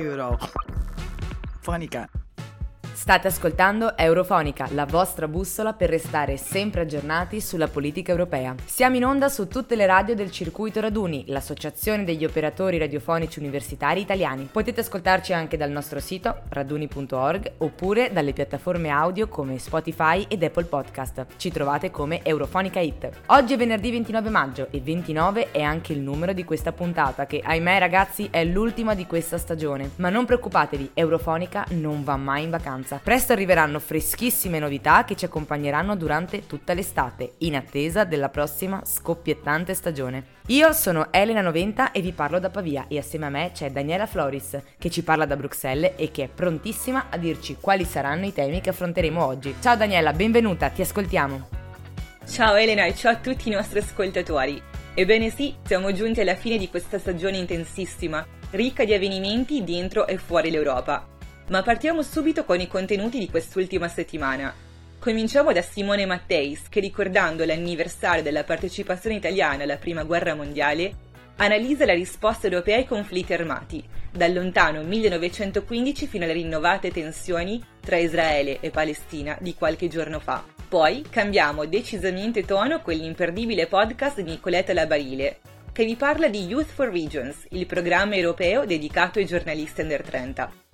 Eurofonica. State ascoltando Eurofonica, la vostra bussola per restare sempre aggiornati sulla politica europea. Siamo in onda su tutte le radio del circuito Raduni, l'associazione degli operatori radiofonici universitari italiani. Potete ascoltarci anche dal nostro sito raduni.org oppure dalle piattaforme audio come Spotify ed Apple Podcast. Ci trovate come Eurofonica It. Oggi è venerdì 29 maggio e 29 è anche il numero di questa puntata che, ahimè ragazzi, è l'ultima di questa stagione. Ma non preoccupatevi, Eurofonica non va mai in vacanza. Presto arriveranno freschissime novità che ci accompagneranno durante tutta l'estate, in attesa della prossima scoppiettante stagione. Io sono Elena Noventa e vi parlo da Pavia e assieme a me c'è Daniela Floris che ci parla da Bruxelles e che è prontissima a dirci quali saranno i temi che affronteremo oggi. Ciao Daniela, benvenuta, ti ascoltiamo. Ciao Elena e ciao a tutti i nostri ascoltatori. Ebbene sì, siamo giunti alla fine di questa stagione intensissima, ricca di avvenimenti dentro e fuori l'Europa. Ma partiamo subito con i contenuti di quest'ultima settimana. Cominciamo da Simone Matteis che, ricordando l'anniversario della partecipazione italiana alla Prima Guerra Mondiale, analizza la risposta europea ai conflitti armati, dal lontano 1915 fino alle rinnovate tensioni tra Israele e Palestina di qualche giorno fa. Poi cambiamo decisamente tono con l'imperdibile podcast di Nicoletta Labarile, che vi parla di Youth for Regions, il programma europeo dedicato ai giornalisti under 30.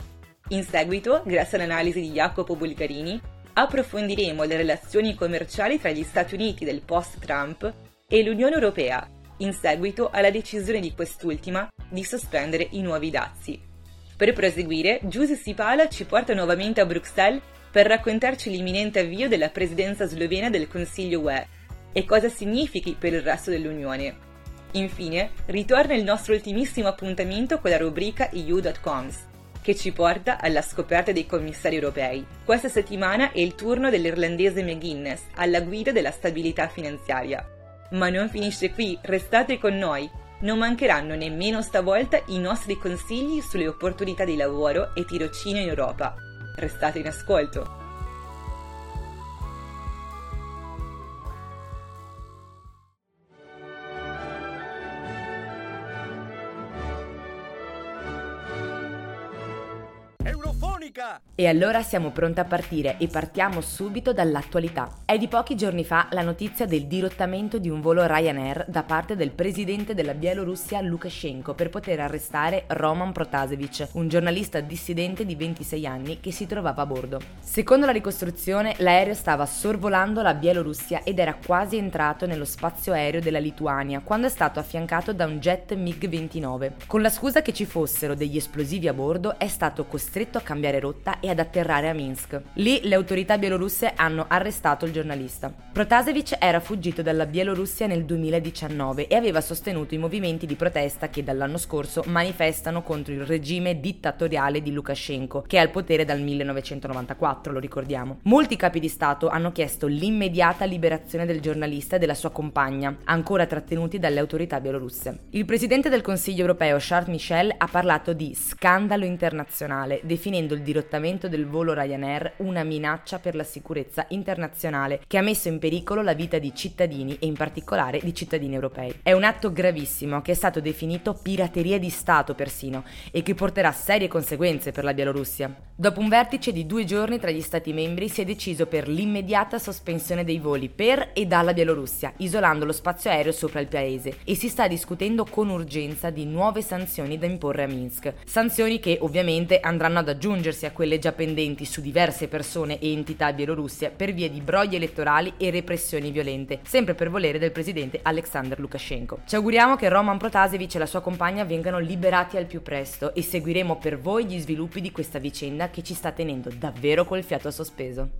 In seguito, grazie all'analisi di Jacopo Bulgarini, approfondiremo le relazioni commerciali tra gli Stati Uniti del post-Trump e l'Unione Europea, in seguito alla decisione di quest'ultima di sospendere i nuovi dazi. Per proseguire, Giuseppe Sipala ci porta nuovamente a Bruxelles per raccontarci l'imminente avvio della presidenza slovena del Consiglio UE e cosa significhi per il resto dell'Unione. Infine, ritorna il nostro ultimissimo appuntamento con la rubrica EU.coms, che ci porta alla scoperta dei commissari europei. Questa settimana è il turno dell'irlandese McGuinness alla guida della stabilità finanziaria. Ma non finisce qui, restate con noi! Non mancheranno nemmeno stavolta i nostri consigli sulle opportunità di lavoro e tirocinio in Europa. Restate in ascolto! E allora siamo pronti a partire e partiamo subito dall'attualità. È di pochi giorni fa la notizia del dirottamento di un volo Ryanair da parte del presidente della Bielorussia Lukashenko per poter arrestare Roman Protasevich, un giornalista dissidente di 26 anni che si trovava a bordo. Secondo la ricostruzione, l'aereo stava sorvolando la Bielorussia ed era quasi entrato nello spazio aereo della Lituania quando è stato affiancato da un jet MiG-29. Con la scusa che ci fossero degli esplosivi a bordo, è stato costretto a cambiare rotta e ad atterrare a Minsk. Lì le autorità bielorusse hanno arrestato il giornalista. Protasevich era fuggito dalla Bielorussia nel 2019 e aveva sostenuto i movimenti di protesta che dall'anno scorso manifestano contro il regime dittatoriale di Lukashenko, che è al potere dal 1994, lo ricordiamo. Molti capi di Stato hanno chiesto l'immediata liberazione del giornalista e della sua compagna, ancora trattenuti dalle autorità bielorusse. Il presidente del Consiglio europeo Charles Michel ha parlato di scandalo internazionale, definendo il dirottamento del volo Ryanair una minaccia per la sicurezza internazionale che ha messo in pericolo la vita di cittadini e in particolare di cittadini europei. È un atto gravissimo che è stato definito pirateria di Stato persino e che porterà serie conseguenze per la Bielorussia. Dopo un vertice di 2 giorni tra gli Stati membri si è deciso per l'immediata sospensione dei voli per e dalla Bielorussia, isolando lo spazio aereo sopra il paese, e si sta discutendo con urgenza di nuove sanzioni da imporre a Minsk, sanzioni che ovviamente andranno ad aggiungersi a quelle già pendenti su diverse persone e entità bielorusse per via di brogli elettorali e repressioni violente, sempre per volere del presidente Aleksandr Lukashenko. Ci auguriamo che Roman Protasevich e la sua compagna vengano liberati al più presto e seguiremo per voi gli sviluppi di questa vicenda che ci sta tenendo davvero col fiato sospeso.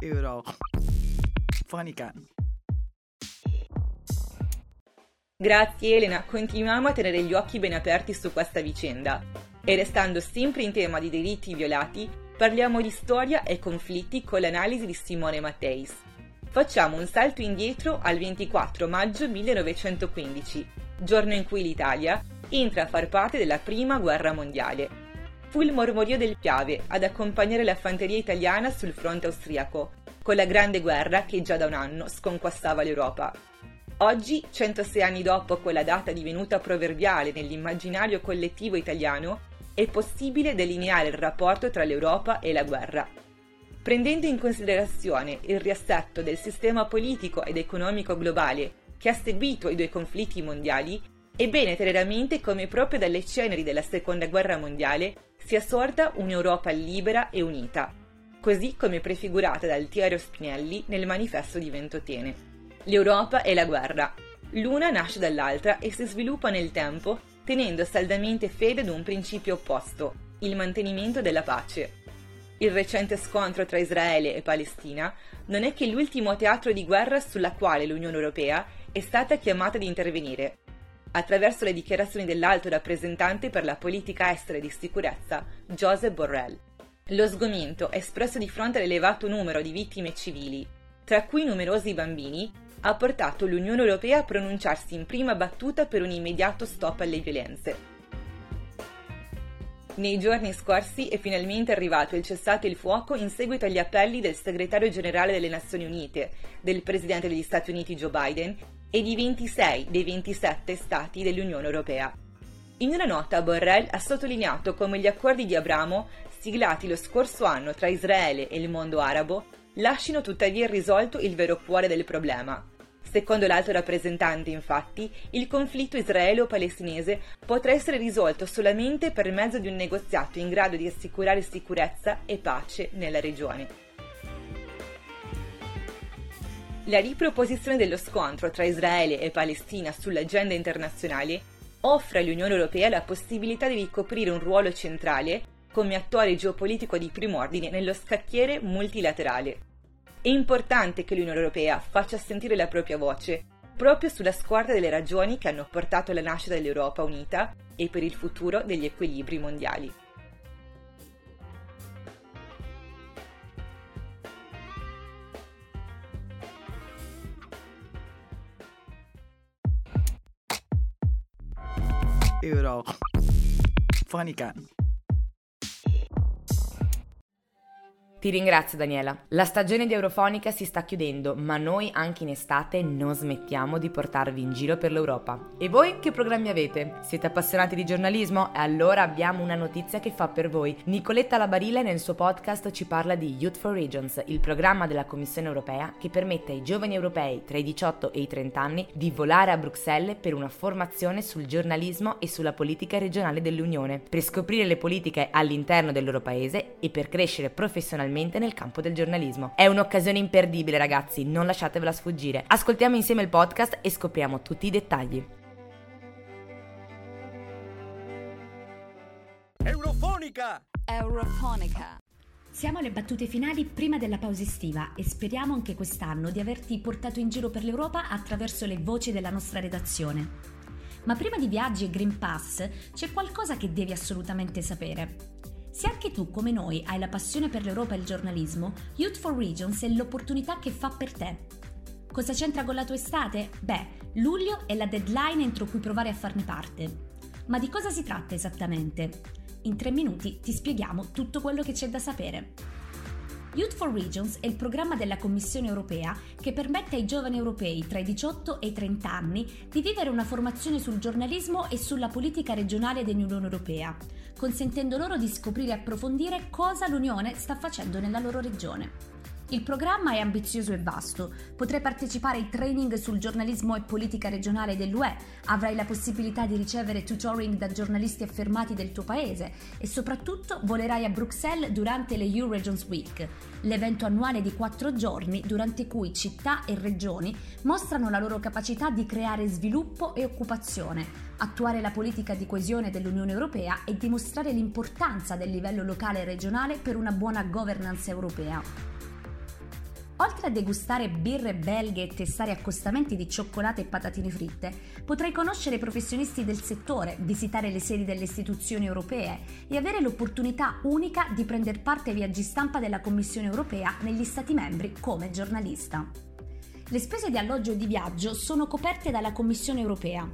Eurofonica. Grazie Elena, continuiamo a tenere gli occhi ben aperti su questa vicenda. E restando sempre in tema di diritti violati, parliamo di storia e conflitti con l'analisi di Simone Matteis. Facciamo un salto indietro al 24 maggio 1915, giorno in cui l'Italia entra a far parte della Prima Guerra Mondiale. Fu il mormorio del Piave ad accompagnare la fanteria italiana sul fronte austriaco, con la grande guerra che già da un anno sconquassava l'Europa. Oggi, 106 anni dopo quella data divenuta proverbiale nell'immaginario collettivo italiano, è possibile delineare il rapporto tra l'Europa e la guerra. Prendendo in considerazione il riassetto del sistema politico ed economico globale che ha seguito i due conflitti mondiali, è bene tenere a mente come proprio dalle ceneri della Seconda Guerra Mondiale sia sorta un'Europa libera e unita, così come prefigurata da Altiero Spinelli nel Manifesto di Ventotene. L'Europa e la guerra. L'una nasce dall'altra e si sviluppa nel tempo tenendo saldamente fede ad un principio opposto, il mantenimento della pace. Il recente scontro tra Israele e Palestina non è che l'ultimo teatro di guerra sulla quale l'Unione Europea è stata chiamata ad intervenire. Attraverso le dichiarazioni dell'alto rappresentante per la politica estera e di sicurezza, Josep Borrell. Lo sgomento espresso di fronte all'elevato numero di vittime civili, tra cui numerosi bambini, ha portato l'Unione Europea a pronunciarsi in prima battuta per un immediato stop alle violenze. Nei giorni scorsi è finalmente arrivato il cessate il fuoco in seguito agli appelli del segretario generale delle Nazioni Unite, del presidente degli Stati Uniti Joe Biden e di 26 dei 27 stati dell'Unione Europea. In una nota Borrell ha sottolineato come gli accordi di Abramo, siglati lo scorso anno tra Israele e il mondo arabo, lasciano tuttavia irrisolto il vero cuore del problema. Secondo l'alto rappresentante, infatti, il conflitto israelo-palestinese potrà essere risolto solamente per mezzo di un negoziato in grado di assicurare sicurezza e pace nella regione. La riproposizione dello scontro tra Israele e Palestina sull'agenda internazionale offre all'Unione Europea la possibilità di ricoprire un ruolo centrale come attore geopolitico di prim'ordine nello scacchiere multilaterale. È importante che l'Unione Europea faccia sentire la propria voce, proprio sulla scorta delle ragioni che hanno portato alla nascita dell'Europa unita e per il futuro degli equilibri mondiali. Eurofonica. Ti ringrazio Daniela. La stagione di Eurofonica si sta chiudendo, ma noi anche in estate non smettiamo di portarvi in giro per l'Europa. E voi che programmi avete? Siete appassionati di giornalismo? E allora abbiamo una notizia che fa per voi. Nicoletta Labarile nel suo podcast ci parla di Youth for Regions, il programma della Commissione Europea che permette ai giovani europei tra i 18 e i 30 anni di volare a Bruxelles per una formazione sul giornalismo e sulla politica regionale dell'Unione, per scoprire le politiche all'interno del loro paese e per crescere professionalmente nel campo del giornalismo. È un'occasione imperdibile ragazzi, non lasciatevela sfuggire. Ascoltiamo insieme il podcast e scopriamo tutti i dettagli. Eurofonica. Siamo alle battute finali prima della pausa estiva e speriamo anche quest'anno di averti portato in giro per l'Europa attraverso le voci della nostra redazione. Ma prima di viaggi e Green Pass c'è qualcosa che devi assolutamente sapere. Se anche tu, come noi, hai la passione per l'Europa e il giornalismo, Youth for Regions è l'opportunità che fa per te. Cosa c'entra con la tua estate? Beh, luglio è la deadline entro cui provare a farne parte. Ma di cosa si tratta esattamente? In 3 minuti ti spieghiamo tutto quello che c'è da sapere. Youth for Regions è il programma della Commissione Europea che permette ai giovani europei tra i 18 e i 30 anni di vivere una formazione sul giornalismo e sulla politica regionale dell'Unione Europea, consentendo loro di scoprire e approfondire cosa l'Unione sta facendo nella loro regione. Il programma è ambizioso e vasto, potrai partecipare ai training sul giornalismo e politica regionale dell'UE, avrai la possibilità di ricevere tutoring da giornalisti affermati del tuo paese e soprattutto volerai a Bruxelles durante le EU Regions Week, l'evento annuale di 4 giorni durante cui città e regioni mostrano la loro capacità di creare sviluppo e occupazione, attuare la politica di coesione dell'Unione Europea e dimostrare l'importanza del livello locale e regionale per una buona governance europea. Oltre a degustare birre belghe e testare accostamenti di cioccolate e patatine fritte, potrai conoscere professionisti del settore, visitare le sedi delle istituzioni europee e avere l'opportunità unica di prendere parte ai viaggi stampa della Commissione Europea negli Stati membri come giornalista. Le spese di alloggio e di viaggio sono coperte dalla Commissione Europea.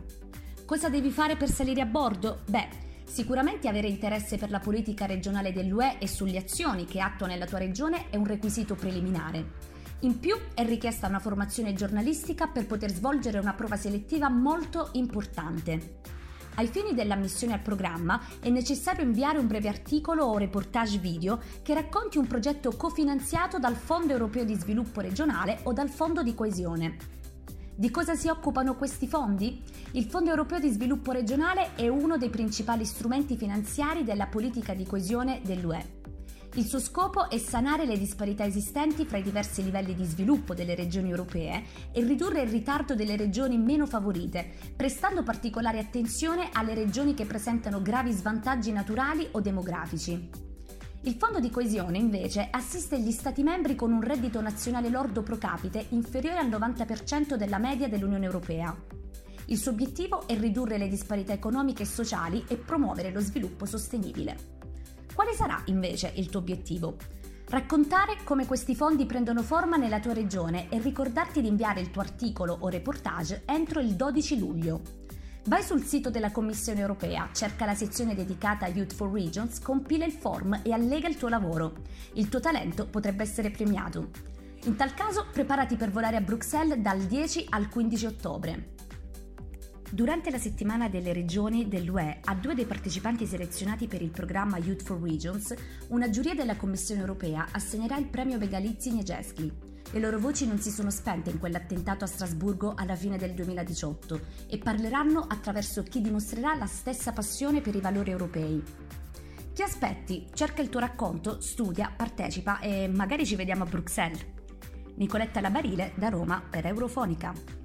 Cosa devi fare per salire a bordo? Beh, sicuramente avere interesse per la politica regionale dell'UE e sulle azioni che attua nella tua regione è un requisito preliminare. In più è richiesta una formazione giornalistica per poter svolgere una prova selettiva molto importante. Ai fini dell'ammissione al programma è necessario inviare un breve articolo o reportage video che racconti un progetto cofinanziato dal Fondo Europeo di Sviluppo Regionale o dal Fondo di Coesione. Di cosa si occupano questi fondi? Il Fondo Europeo di Sviluppo Regionale è uno dei principali strumenti finanziari della politica di coesione dell'UE. Il suo scopo è sanare le disparità esistenti fra i diversi livelli di sviluppo delle regioni europee e ridurre il ritardo delle regioni meno favorite, prestando particolare attenzione alle regioni che presentano gravi svantaggi naturali o demografici. Il Fondo di coesione, invece, assiste gli Stati membri con un reddito nazionale lordo pro capite inferiore al 90% della media dell'Unione Europea. Il suo obiettivo è ridurre le disparità economiche e sociali e promuovere lo sviluppo sostenibile. Quale sarà invece il tuo obiettivo? Raccontare come questi fondi prendono forma nella tua regione e ricordarti di inviare il tuo articolo o reportage entro il 12 luglio. Vai sul sito della Commissione europea, cerca la sezione dedicata a Youth for Regions, compila il form e allega il tuo lavoro. Il tuo talento potrebbe essere premiato. In tal caso, preparati per volare a Bruxelles dal 10 al 15 ottobre. Durante la settimana delle regioni dell'UE, a 2 dei partecipanti selezionati per il programma Youth for Regions, una giuria della Commissione europea assegnerà il premio Begalizzi Niegeschi. Le loro voci non si sono spente in quell'attentato a Strasburgo alla fine del 2018 e parleranno attraverso chi dimostrerà la stessa passione per i valori europei. Ti aspetti, cerca il tuo racconto, studia, partecipa e magari ci vediamo a Bruxelles. Nicoletta Labarile da Roma per Eurofonica.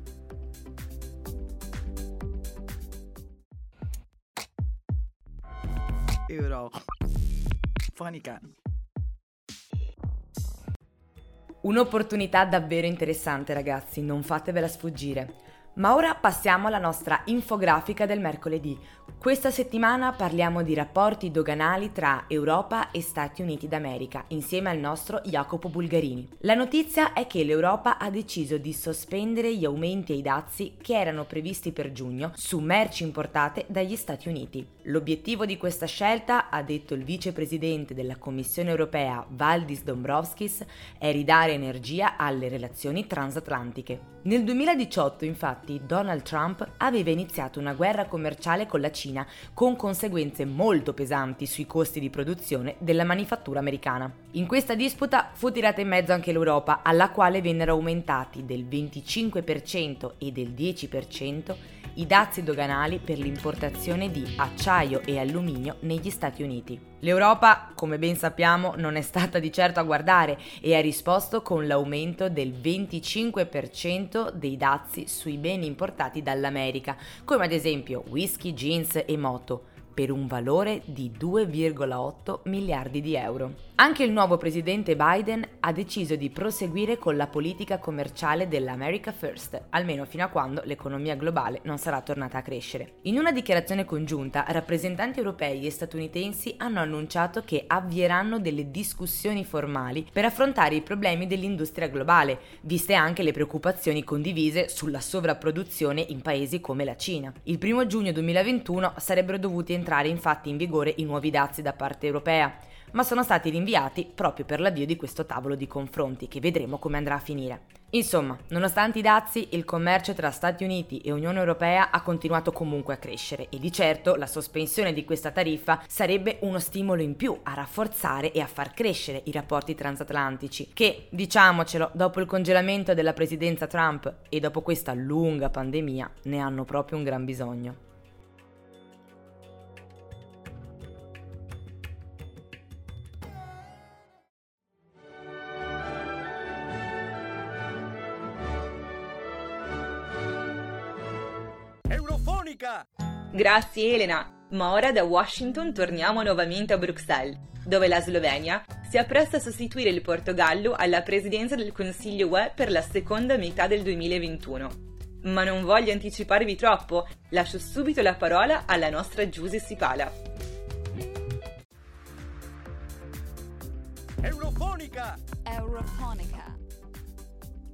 Eurofonica. Un'opportunità davvero interessante, ragazzi, non fatevela sfuggire. Ma ora passiamo alla nostra infografica del mercoledì. Questa settimana parliamo di rapporti doganali tra Europa e Stati Uniti d'America, insieme al nostro Jacopo Bulgarini. La notizia è che l'Europa ha deciso di sospendere gli aumenti ai dazi che erano previsti per giugno su merci importate dagli Stati Uniti. L'obiettivo di questa scelta, ha detto il vicepresidente della Commissione europea Valdis Dombrovskis, è ridare energia alle relazioni transatlantiche. Nel 2018, infatti, Donald Trump aveva iniziato una guerra commerciale con la Cina con conseguenze molto pesanti sui costi di produzione della manifattura americana. In questa disputa fu tirata in mezzo anche l'Europa, alla quale vennero aumentati del 25% e del 10% i dazi doganali per l'importazione di acciaio e alluminio negli Stati Uniti. L'Europa, come ben sappiamo, non è stata di certo a guardare e ha risposto con l'aumento del 25% dei dazi sui beni importati dall'America, come ad esempio whisky, jeans e moto, per un valore di 2,8 miliardi di euro. Anche il nuovo presidente Biden ha deciso di proseguire con la politica commerciale dell'America First, almeno fino a quando l'economia globale non sarà tornata a crescere. In una dichiarazione congiunta, rappresentanti europei e statunitensi hanno annunciato che avvieranno delle discussioni formali per affrontare i problemi dell'industria globale, viste anche le preoccupazioni condivise sulla sovrapproduzione in paesi come la Cina. Il 1 giugno 2021 sarebbero dovuti entrare infatti in vigore i nuovi dazi da parte europea, ma sono stati rinviati proprio per l'avvio di questo tavolo di confronti, che vedremo come andrà a finire. Insomma, nonostante i dazi, il commercio tra Stati Uniti e Unione Europea ha continuato comunque a crescere e di certo la sospensione di questa tariffa sarebbe uno stimolo in più a rafforzare e a far crescere i rapporti transatlantici che, diciamocelo, dopo il congelamento della presidenza Trump e dopo questa lunga pandemia ne hanno proprio un gran bisogno. Grazie Elena, ma ora da Washington torniamo nuovamente a Bruxelles, dove la Slovenia si appresta a sostituire il Portogallo alla presidenza del Consiglio UE per la seconda metà del 2021. Ma non voglio anticiparvi troppo, lascio subito la parola alla nostra Giuseppe Sipala. Eurofonica.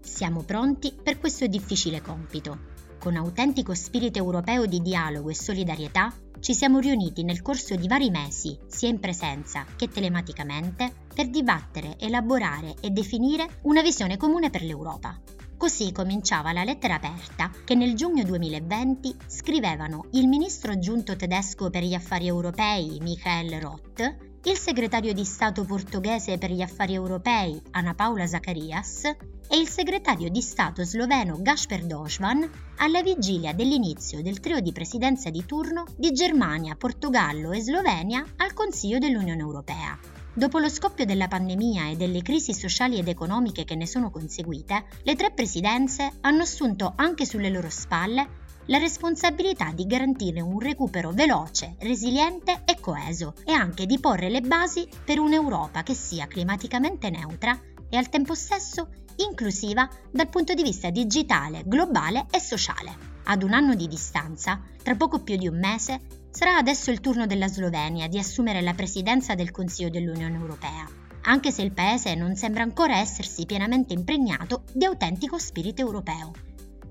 Siamo pronti per questo difficile compito. Con autentico spirito europeo di dialogo e solidarietà, ci siamo riuniti nel corso di vari mesi, sia in presenza che telematicamente, per dibattere, elaborare e definire una visione comune per l'Europa. Così cominciava la lettera aperta che nel giugno 2020 scrivevano il ministro aggiunto tedesco per gli affari europei Michael Roth, il segretario di Stato portoghese per gli affari europei Ana Paula Zacarias e il segretario di Stato sloveno Gašper Dovžan alla vigilia dell'inizio del trio di presidenza di turno di Germania, Portogallo e Slovenia al Consiglio dell'Unione Europea. Dopo lo scoppio della pandemia e delle crisi sociali ed economiche che ne sono conseguite, le tre presidenze hanno assunto anche sulle loro spalle la responsabilità di garantire un recupero veloce, resiliente e coeso e anche di porre le basi per un'Europa che sia climaticamente neutra e al tempo stesso inclusiva dal punto di vista digitale, globale e sociale. Ad un anno di distanza, tra poco più di un mese, sarà adesso il turno della Slovenia di assumere la presidenza del Consiglio dell'Unione Europea, anche se il paese non sembra ancora essersi pienamente impregnato di autentico spirito europeo.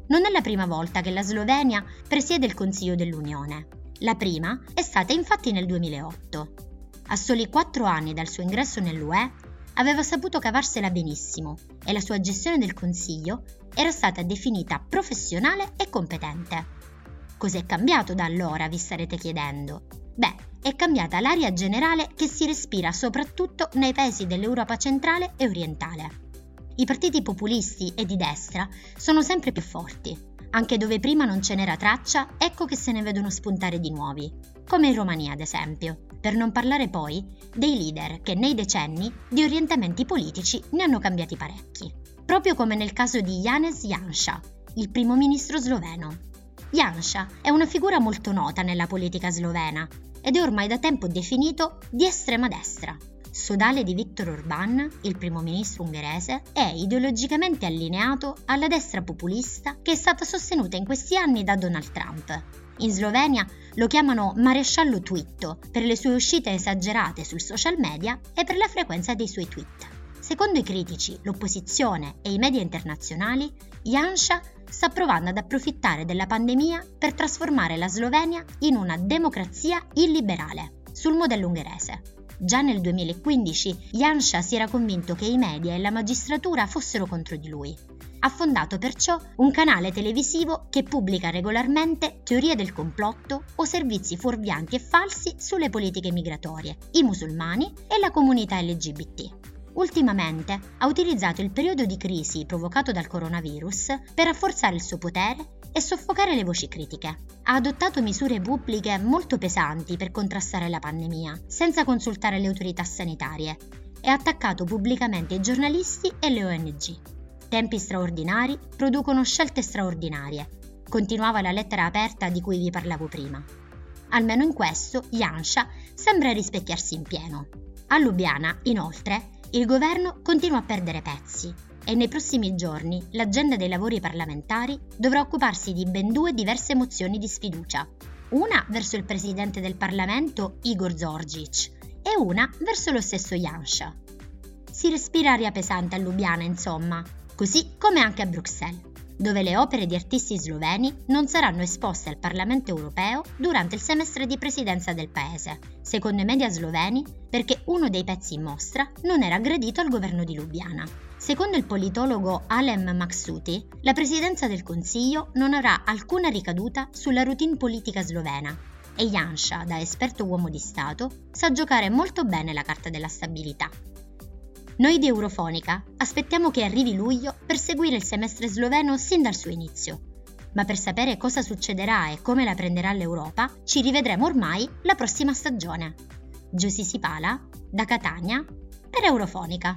Non è la prima volta che la Slovenia presiede il Consiglio dell'Unione. La prima è stata infatti nel 2008. A soli 4 anni dal suo ingresso nell'UE, aveva saputo cavarsela benissimo e la sua gestione del Consiglio era stata definita professionale e competente. Cos'è cambiato da allora, vi starete chiedendo? Beh, è cambiata l'aria generale che si respira soprattutto nei paesi dell'Europa centrale e orientale. I partiti populisti e di destra sono sempre più forti. Anche dove prima non ce n'era traccia, ecco che se ne vedono spuntare di nuovi, come in Romania ad esempio, per non parlare poi dei leader che nei decenni di orientamenti politici ne hanno cambiati parecchi. Proprio come nel caso di Janez Janša, il primo ministro sloveno. Janša è una figura molto nota nella politica slovena ed è ormai da tempo definito di estrema destra. Sodale di Viktor Orbán, il primo ministro ungherese, è ideologicamente allineato alla destra populista che è stata sostenuta in questi anni da Donald Trump. In Slovenia lo chiamano maresciallo Twitto per le sue uscite esagerate sui social media e per la frequenza dei suoi tweet. Secondo i critici, l'opposizione e i media internazionali, Janša sta provando ad approfittare della pandemia per trasformare la Slovenia in una democrazia illiberale, sul modello ungherese. Già nel 2015 Janša si era convinto che i media e la magistratura fossero contro di lui. Ha fondato perciò un canale televisivo che pubblica regolarmente teorie del complotto o servizi fuorvianti e falsi sulle politiche migratorie, i musulmani e la comunità LGBT. Ultimamente ha utilizzato il periodo di crisi provocato dal coronavirus per rafforzare il suo potere e soffocare le voci critiche. Ha adottato misure pubbliche molto pesanti per contrastare la pandemia, senza consultare le autorità sanitarie, e ha attaccato pubblicamente i giornalisti e le ONG. Tempi straordinari producono scelte straordinarie, continuava la lettera aperta di cui vi parlavo prima. Almeno in questo Janša sembra rispecchiarsi in pieno. A Lubiana, inoltre, il governo continua a perdere pezzi e nei prossimi giorni l'agenda dei lavori parlamentari dovrà occuparsi di ben 2 diverse mozioni di sfiducia, una verso il presidente del Parlamento Igor Zorčič e una verso lo stesso Janša. Si respira aria pesante a Lubiana, insomma, così come anche a Bruxelles, dove le opere di artisti sloveni non saranno esposte al Parlamento europeo durante il semestre di presidenza del paese, secondo i media sloveni, perché uno dei pezzi in mostra non era gradito al governo di Lubiana. Secondo il politologo Alem Maksuti, la presidenza del Consiglio non avrà alcuna ricaduta sulla routine politica slovena e Janša, da esperto uomo di Stato, sa giocare molto bene la carta della stabilità. Noi di Eurofonica aspettiamo che arrivi luglio per seguire il semestre sloveno sin dal suo inizio, ma per sapere cosa succederà e come la prenderà l'Europa ci rivedremo ormai la prossima stagione. Giuseppe Sipala, da Catania, per Eurofonica.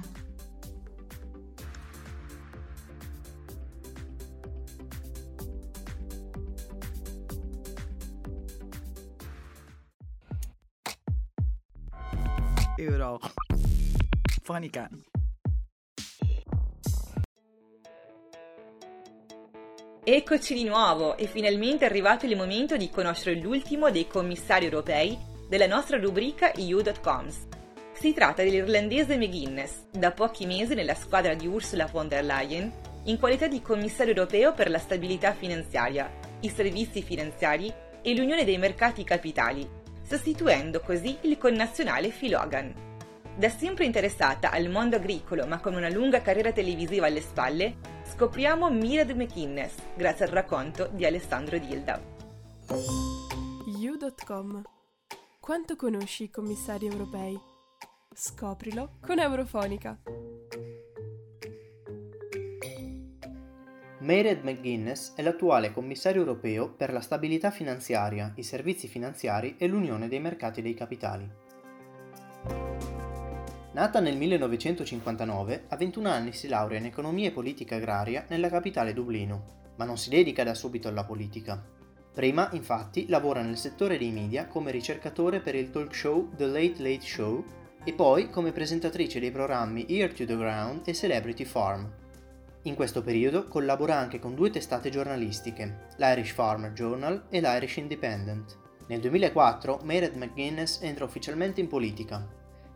Fonica. Eccoci di nuovo e finalmente è arrivato il momento di conoscere l'ultimo dei commissari europei della nostra rubrica EU.coms. Si tratta dell'irlandese McGuinness, da pochi mesi nella squadra di Ursula von der Leyen, in qualità di commissario europeo per la stabilità finanziaria, i servizi finanziari e l'Unione dei Mercati Capitali, sostituendo così il connazionale Phil Hogan. Da sempre interessata al mondo agricolo ma con una lunga carriera televisiva alle spalle, scopriamo Mairead McGuinness grazie al racconto di Alessandro Dilda. You.com. Quanto conosci i commissari europei? Scoprilo con Eurofonica. Mairead McGuinness è l'attuale commissario europeo per la stabilità finanziaria, i servizi finanziari e l'unione dei mercati dei capitali. Nata nel 1959, a 21 anni si laurea in economia e politica agraria nella capitale Dublino, ma non si dedica da subito alla politica. Prima, infatti, lavora nel settore dei media come ricercatore per il talk show The Late Late Show e poi come presentatrice dei programmi Ear to the Ground e Celebrity Farm. In questo periodo collabora anche con due testate giornalistiche, l'Irish Farmer Journal e l'Irish Independent. Nel 2004 Mairead McGuinness entra ufficialmente in politica,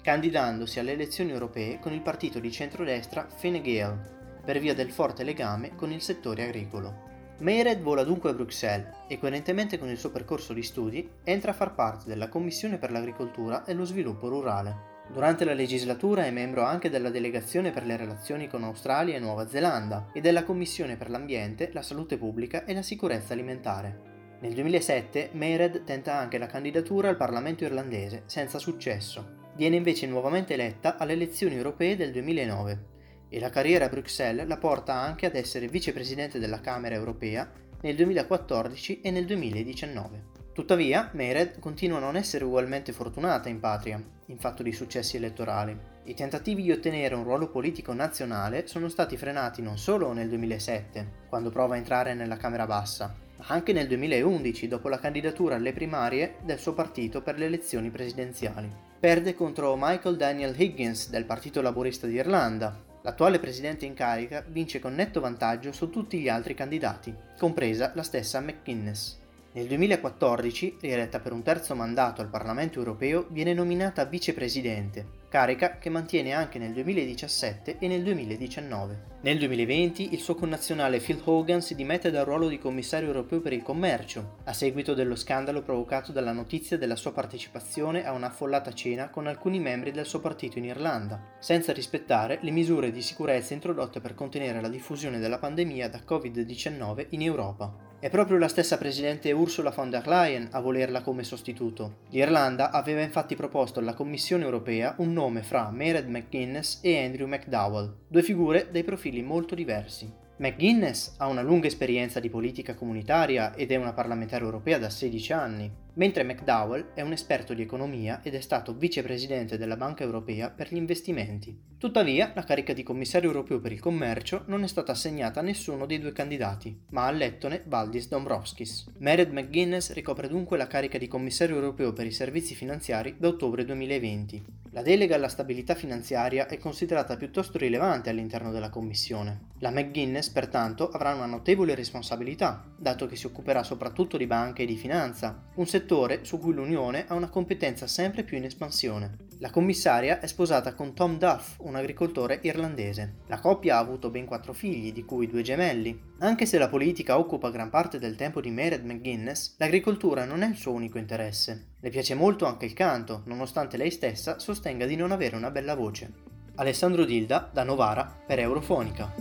candidandosi alle elezioni europee con il partito di centrodestra Fine Gael, per via del forte legame con il settore agricolo. Mairead vola dunque a Bruxelles e, coerentemente con il suo percorso di studi, entra a far parte della Commissione per l'Agricoltura e lo Sviluppo Rurale. Durante la legislatura è membro anche della Delegazione per le relazioni con Australia e Nuova Zelanda e della Commissione per l'Ambiente, la Salute Pubblica e la Sicurezza Alimentare. Nel 2007 Mairead tenta anche la candidatura al Parlamento irlandese, senza successo. Viene invece nuovamente eletta alle elezioni europee del 2009 e la carriera a Bruxelles la porta anche ad essere vicepresidente della Camera europea nel 2014 e nel 2019. Tuttavia, Mairead continua a non essere ugualmente fortunata in patria, in fatto di successi elettorali. I tentativi di ottenere un ruolo politico nazionale sono stati frenati non solo nel 2007, quando prova a entrare nella Camera bassa, ma anche nel 2011, dopo la candidatura alle primarie del suo partito per le elezioni presidenziali. Perde contro Michael Daniel Higgins del Partito Laburista d'Irlanda. L'attuale presidente in carica vince con netto vantaggio su tutti gli altri candidati, compresa la stessa McGuinness. Nel 2014, rieletta per un terzo mandato al Parlamento europeo, viene nominata vicepresidente, carica che mantiene anche nel 2017 e nel 2019. Nel 2020 il suo connazionale Phil Hogan si dimette dal ruolo di commissario europeo per il commercio, a seguito dello scandalo provocato dalla notizia della sua partecipazione a una affollata cena con alcuni membri del suo partito in Irlanda, senza rispettare le misure di sicurezza introdotte per contenere la diffusione della pandemia da Covid-19 in Europa. È proprio la stessa presidente Ursula von der Leyen a volerla come sostituto. L'Irlanda aveva infatti proposto alla Commissione europea un nome fra Mairead McGuinness e Andrew McDowell, due figure dai profili molto diversi. McGuinness ha una lunga esperienza di politica comunitaria ed è una parlamentare europea da 16 anni, mentre McDowell è un esperto di economia ed è stato vicepresidente della Banca Europea per gli investimenti. Tuttavia, la carica di commissario europeo per il commercio non è stata assegnata a nessuno dei due candidati, ma all'lettone Valdis Dombrovskis. Mairead McGuinness ricopre dunque la carica di commissario europeo per i servizi finanziari da ottobre 2020. La delega alla stabilità finanziaria è considerata piuttosto rilevante all'interno della Commissione. La McGuinness, pertanto, avrà una notevole responsabilità, dato che si occuperà soprattutto di banche e di finanza, un settore su cui l'Unione ha una competenza sempre più in espansione. La commissaria è sposata con Tom Duff, un agricoltore irlandese. La coppia ha avuto ben 4 figli, di cui 2 gemelli. Anche se la politica occupa gran parte del tempo di Mairead McGuinness, l'agricoltura non è il suo unico interesse. Le piace molto anche il canto, nonostante lei stessa sostenga di non avere una bella voce. Alessandro Dilda, da Novara, per Eurofonica.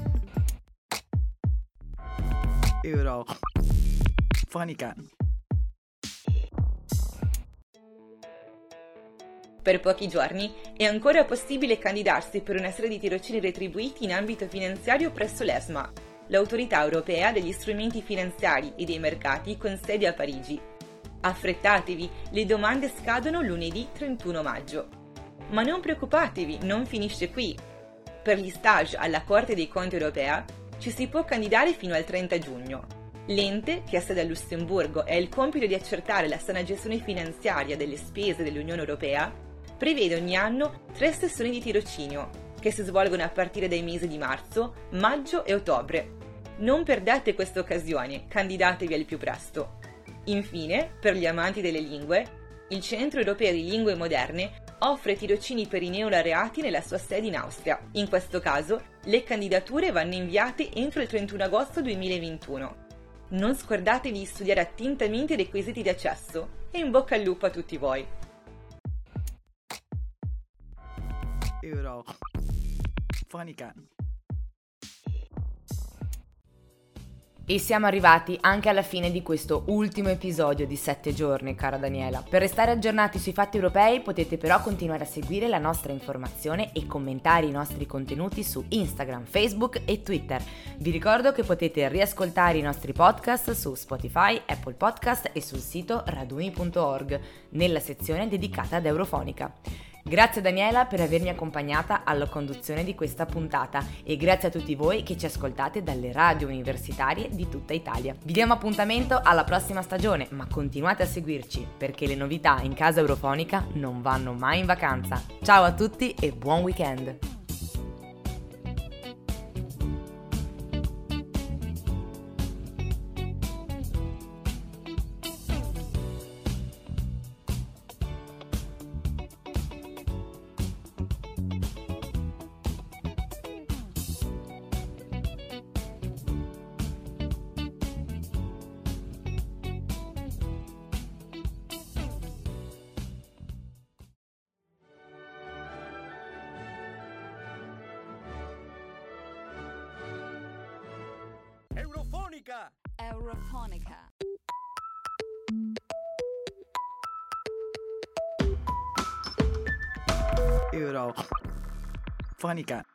Eurofonica. Per pochi giorni è ancora possibile candidarsi per una serie di tirocini retribuiti in ambito finanziario presso l'ESMA, l'autorità europea degli strumenti finanziari e dei mercati con sede a Parigi. Affrettatevi, le domande scadono lunedì 31 maggio. Ma non preoccupatevi, non finisce qui. Per gli stage alla Corte dei Conti europea ci si può candidare fino al 30 giugno. L'ente, che ha sede a Lussemburgo e ha il compito di accertare la sana gestione finanziaria delle spese dell'Unione europea, prevede ogni anno 3 sessioni di tirocinio, che si svolgono a partire dai mesi di marzo, maggio e ottobre. Non perdete questa occasione, candidatevi al più presto. Infine, per gli amanti delle lingue, il Centro Europeo di Lingue Moderne offre tirocini per i neolaureati nella sua sede in Austria. In questo caso, le candidature vanno inviate entro il 31 agosto 2021. Non scordatevi di studiare attentamente i requisiti di accesso e in bocca al lupo a tutti voi! Eurofonica. E siamo arrivati anche alla fine di questo ultimo episodio di 7 giorni, cara Daniela. Per restare aggiornati sui fatti europei potete però continuare a seguire la nostra informazione e commentare i nostri contenuti su Instagram, Facebook e Twitter. Vi ricordo che potete riascoltare i nostri podcast su Spotify, Apple Podcast e sul sito raduni.org nella sezione dedicata ad Eurofonica. Grazie Daniela per avermi accompagnata alla conduzione di questa puntata e grazie a tutti voi che ci ascoltate dalle radio universitarie di tutta Italia. Vi diamo appuntamento alla prossima stagione, ma continuate a seguirci perché le novità in casa Eurofonica non vanno mai in vacanza. Ciao a tutti e buon weekend! Eurofonica. Eurofonica.